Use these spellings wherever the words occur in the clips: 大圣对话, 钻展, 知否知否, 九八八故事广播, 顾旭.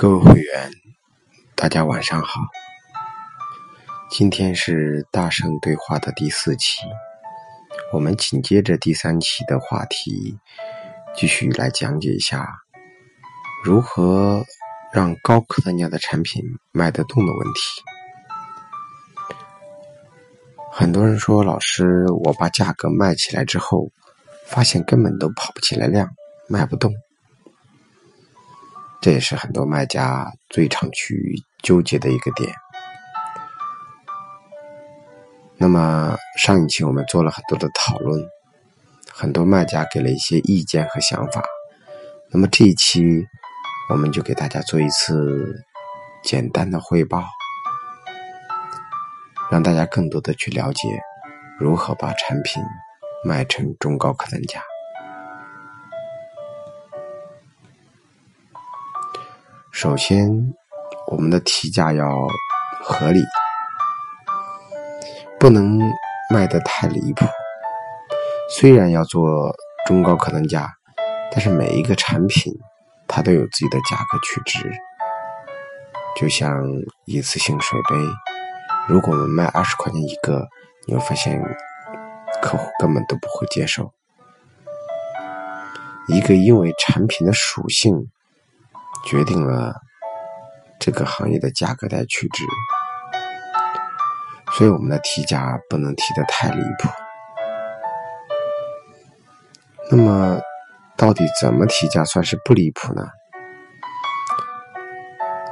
各位会员，大家晚上好。今天是大圣对话的第4期，我们紧接着第3期的话题，继续来讲解一下如何让高客单价的产品卖得动的问题。很多人说，老师，我把价格卖起来之后，发现根本都跑不起来量，卖不动。这也是很多卖家最常去纠结的一个点。那么上一期我们做了很多的讨论，很多卖家给了一些意见和想法。那么这一期我们就给大家做一次简单的汇报，让大家更多的去了解如何把产品卖成中高客单价。首先，我们的提价要合理，不能卖得太离谱。虽然要做中高客单价，但是每一个产品它都有自己的价格取值。就像一次性水杯，如果我们卖20块钱一个，你会发现客户根本都不会接受。一个因为产品的属性决定了这个行业的价格带取值，所以我们的提价不能提得太离谱。那么到底怎么提价算是不离谱呢？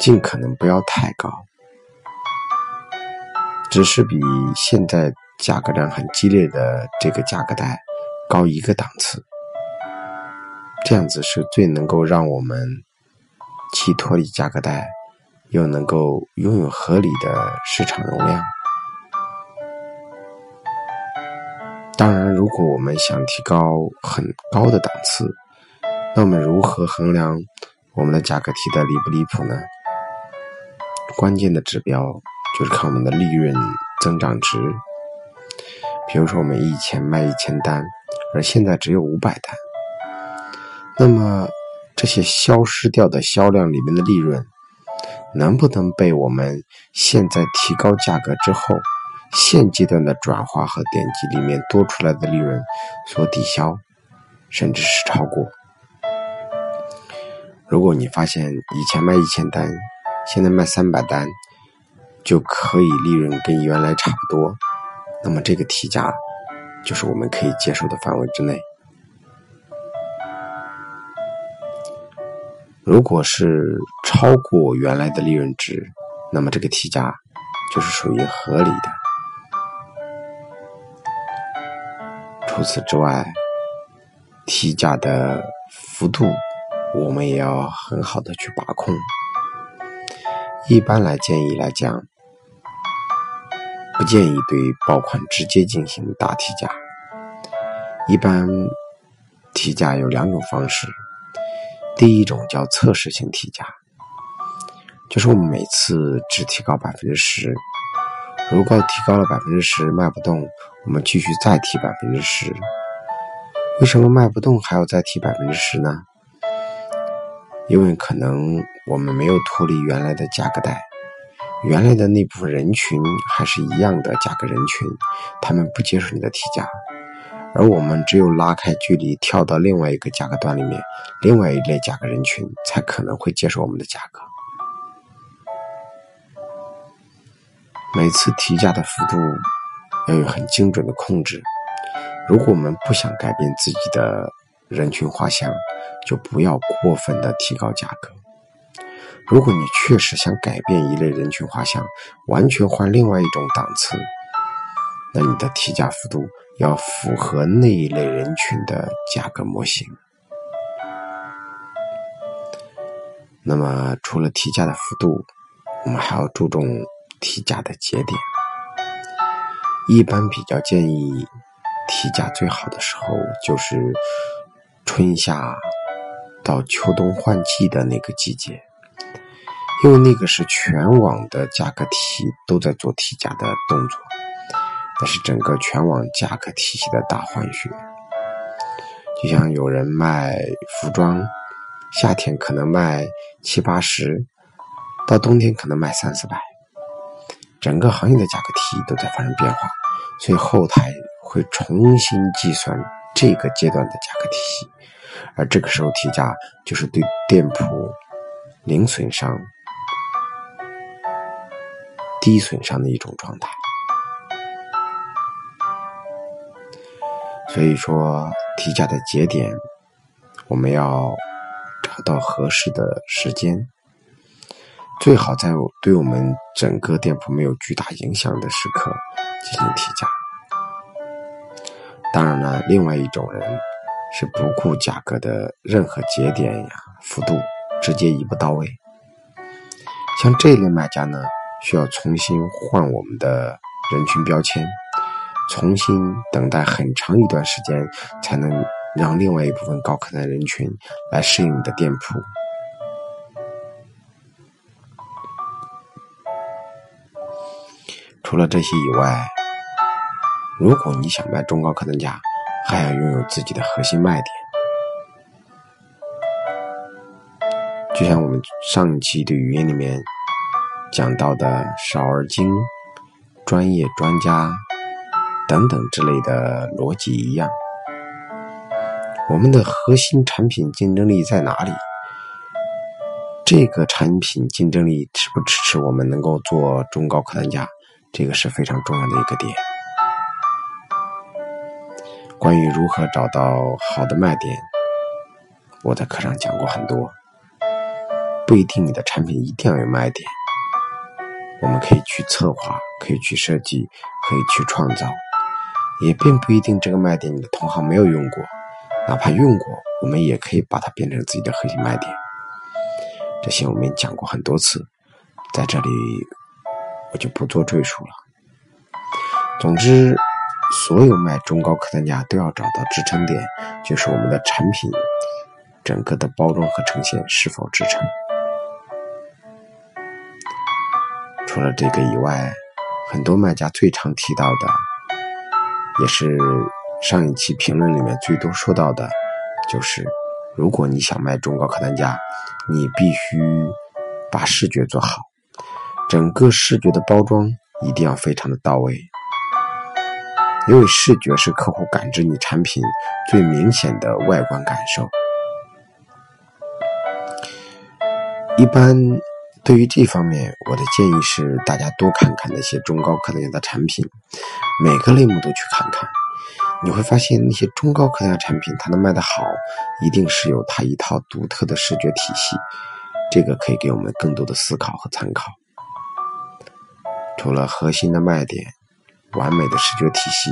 尽可能不要太高，只是比现在价格战很激烈的这个价格带高一个档次，这样子是最能够让我们既脱离价格带，又能够拥有合理的市场容量。当然，如果我们想提高很高的档次，那我们如何衡量我们的价格提的离不离谱呢？关键的指标就是看我们的利润增长值。比如说我们1000卖1000单，而现在只有500单，那么这些消失掉的销量里面的利润，能不能被我们现在提高价格之后现阶段的转化和点击里面多出来的利润所抵消，甚至是超过？如果你发现以前卖1000单，现在卖300单，就可以利润跟原来差不多，那么这个提价就是我们可以接受的范围之内。如果是超过原来的利润值，那么这个提价就是属于合理的。除此之外，提价的幅度我们也要很好的去把控。一般来建议来讲，不建议对爆款直接进行大提价。一般提价有2种方式。第一种叫测试性提价，就是我们每次只提高 10%， 如果提高了 10% 卖不动，我们继续再提 10%。 为什么卖不动还要再提 10% 呢？因为可能我们没有脱离原来的价格带，原来的那部分人群还是一样的价格人群，他们不接受你的提价，而我们只有拉开距离，跳到另外一个价格段里面，另外一类价格人群才可能会接受我们的价格。每次提价的幅度要有很精准的控制。如果我们不想改变自己的人群画像，就不要过分的提高价格。如果你确实想改变一类人群画像，完全换另外一种档次，那你的提价幅度要符合那一类人群的价格模型。那么除了提价的幅度，我们还要注重提价的节点。一般比较建议提价最好的时候就是春夏到秋冬换季的那个季节，因为那个是全网的价格体都在做提价的动作，那是整个全网价格体系的大换血。就像有人卖服装，夏天可能卖70-80，到冬天可能卖30-40百。整个行业的价格体系都在发生变化，所以后台会重新计算这个阶段的价格体系，而这个时候提价就是对店铺零损伤、低损伤的一种状态。所以说提价的节点我们要找到合适的时间，最好在对我们整个店铺没有巨大影响的时刻进行提价。当然了，另外一种人是不顾价格的任何节点呀、幅度，直接一步到位。像这类卖家呢，需要重新换我们的人群标签，重新等待很长一段时间，才能让另外一部分高客单人群来适应你的店铺。除了这些以外，如果你想卖中高客单价，还要拥有自己的核心卖点。就像我们上一期对语音里面讲到的少儿精、专业专家等等之类的逻辑一样，我们的核心产品竞争力在哪里？这个产品竞争力支不支持我们能够做中高客单价？这个是非常重要的一个点。关于如何找到好的卖点，我在课上讲过很多。不一定你的产品一定要有卖点，我们可以去策划，可以去设计，可以去创造，也并不一定这个卖点你的同行没有用过，哪怕用过，我们也可以把它变成自己的核心卖点。这些我们讲过很多次，在这里我就不做赘述了。总之，所有卖中高客单价都要找到支撑点，就是我们的产品整个的包装和呈现是否支撑。除了这个以外，很多卖家最常提到的，也是上一期评论里面最多说到的，就是如果你想卖中高客单价，你必须把视觉做好，整个视觉的包装一定要非常的到位。因为视觉是客户感知你产品最明显的外观感受。一般对于这方面，我的建议是大家多看看那些中高客单价的产品，每个类目都去看看，你会发现那些中高客单价产品它能卖得好，一定是有它一套独特的视觉体系，这个可以给我们更多的思考和参考。除了核心的卖点、完美的视觉体系，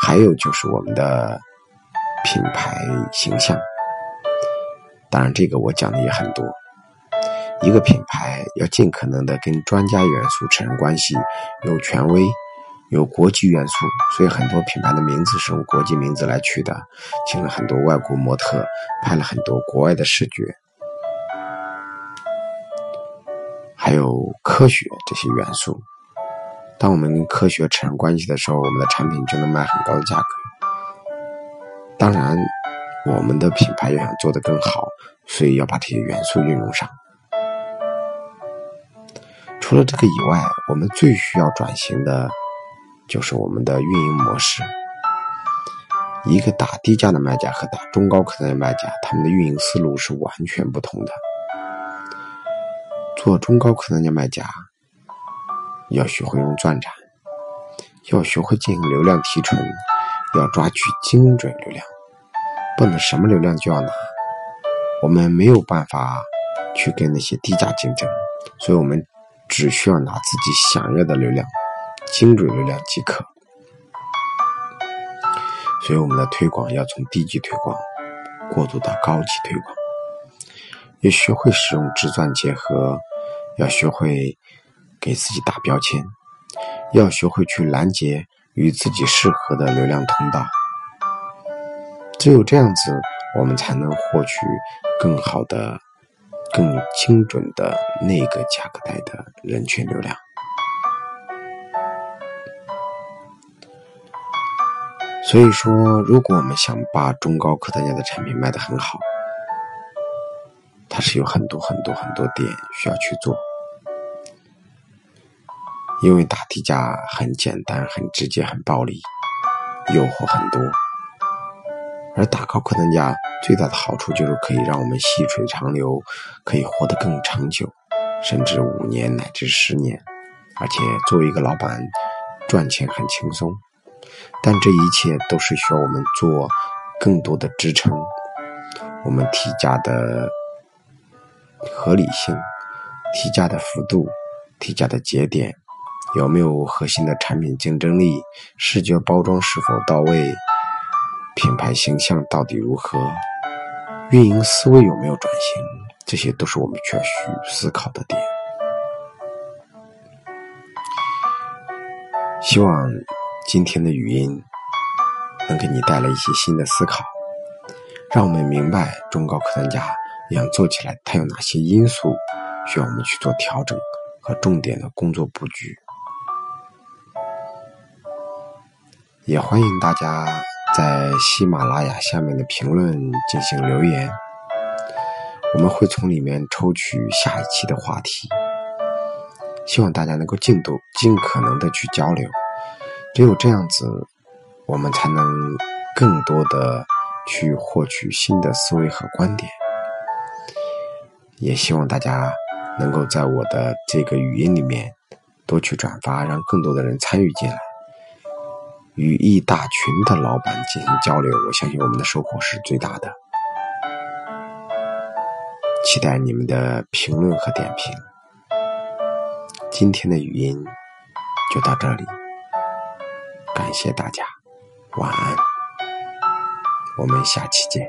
还有就是我们的品牌形象。当然这个我讲的也很多。一个品牌要尽可能的跟专家元素产生关系，有权威，有国际元素，所以很多品牌的名字是用国际名字来取的，请了很多外国模特，拍了很多国外的视觉，还有科学这些元素。当我们跟科学产生关系的时候，我们的产品就能卖很高的价格。当然我们的品牌要想做得更好，所以要把这些元素运用上。除了这个以外，我们最需要转型的就是我们的运营模式。一个打低价的卖家和打中高客单价卖家，他们的运营思路是完全不同的。做中高客单价卖家要学会用钻展，要学会进行流量提纯，要抓取精准流量，不能什么流量就要拿。我们没有办法去跟那些低价竞争，所以我们只需要拿自己想要的流量，精准流量即可。所以我们的推广要从低级推广过渡到高级推广，也学会使用直钻结合，要学会给自己打标签，要学会去拦截与自己适合的流量通道。只有这样子，我们才能获取更好的、更精准的那个价格带的人群流量。所以说，如果我们想把中高客单价的产品卖得很好，它是有很多点需要去做。因为打低价很简单、很直接、很暴力，诱惑很多。而打高客单价最大的好处就是可以让我们细水长流，可以活得更长久，甚至5年乃至10年。而且作为一个老板，赚钱很轻松，但这一切都是需要我们做更多的支撑。我们提价的合理性、提价的幅度、提价的节点，有没有核心的产品竞争力，视觉包装是否到位，品牌形象到底如何，运营思维有没有转型，这些都是我们需要思考的点。希望今天的语音能给你带来一些新的思考，让我们明白中高客单价想做起来，它有哪些因素需要我们去做调整和重点的工作布局。也欢迎大家在喜马拉雅下面的评论进行留言，我们会从里面抽取下一期的话题，希望大家能够尽可能的去交流，只有这样子，我们才能更多的去获取新的思维和观点。也希望大家能够在我的这个语音里面多去转发，让更多的人参与进来，与一大群的老板进行交流，我相信我们的收获是最大的。期待你们的评论和点评。今天的语音就到这里，感谢大家，晚安，我们下期见。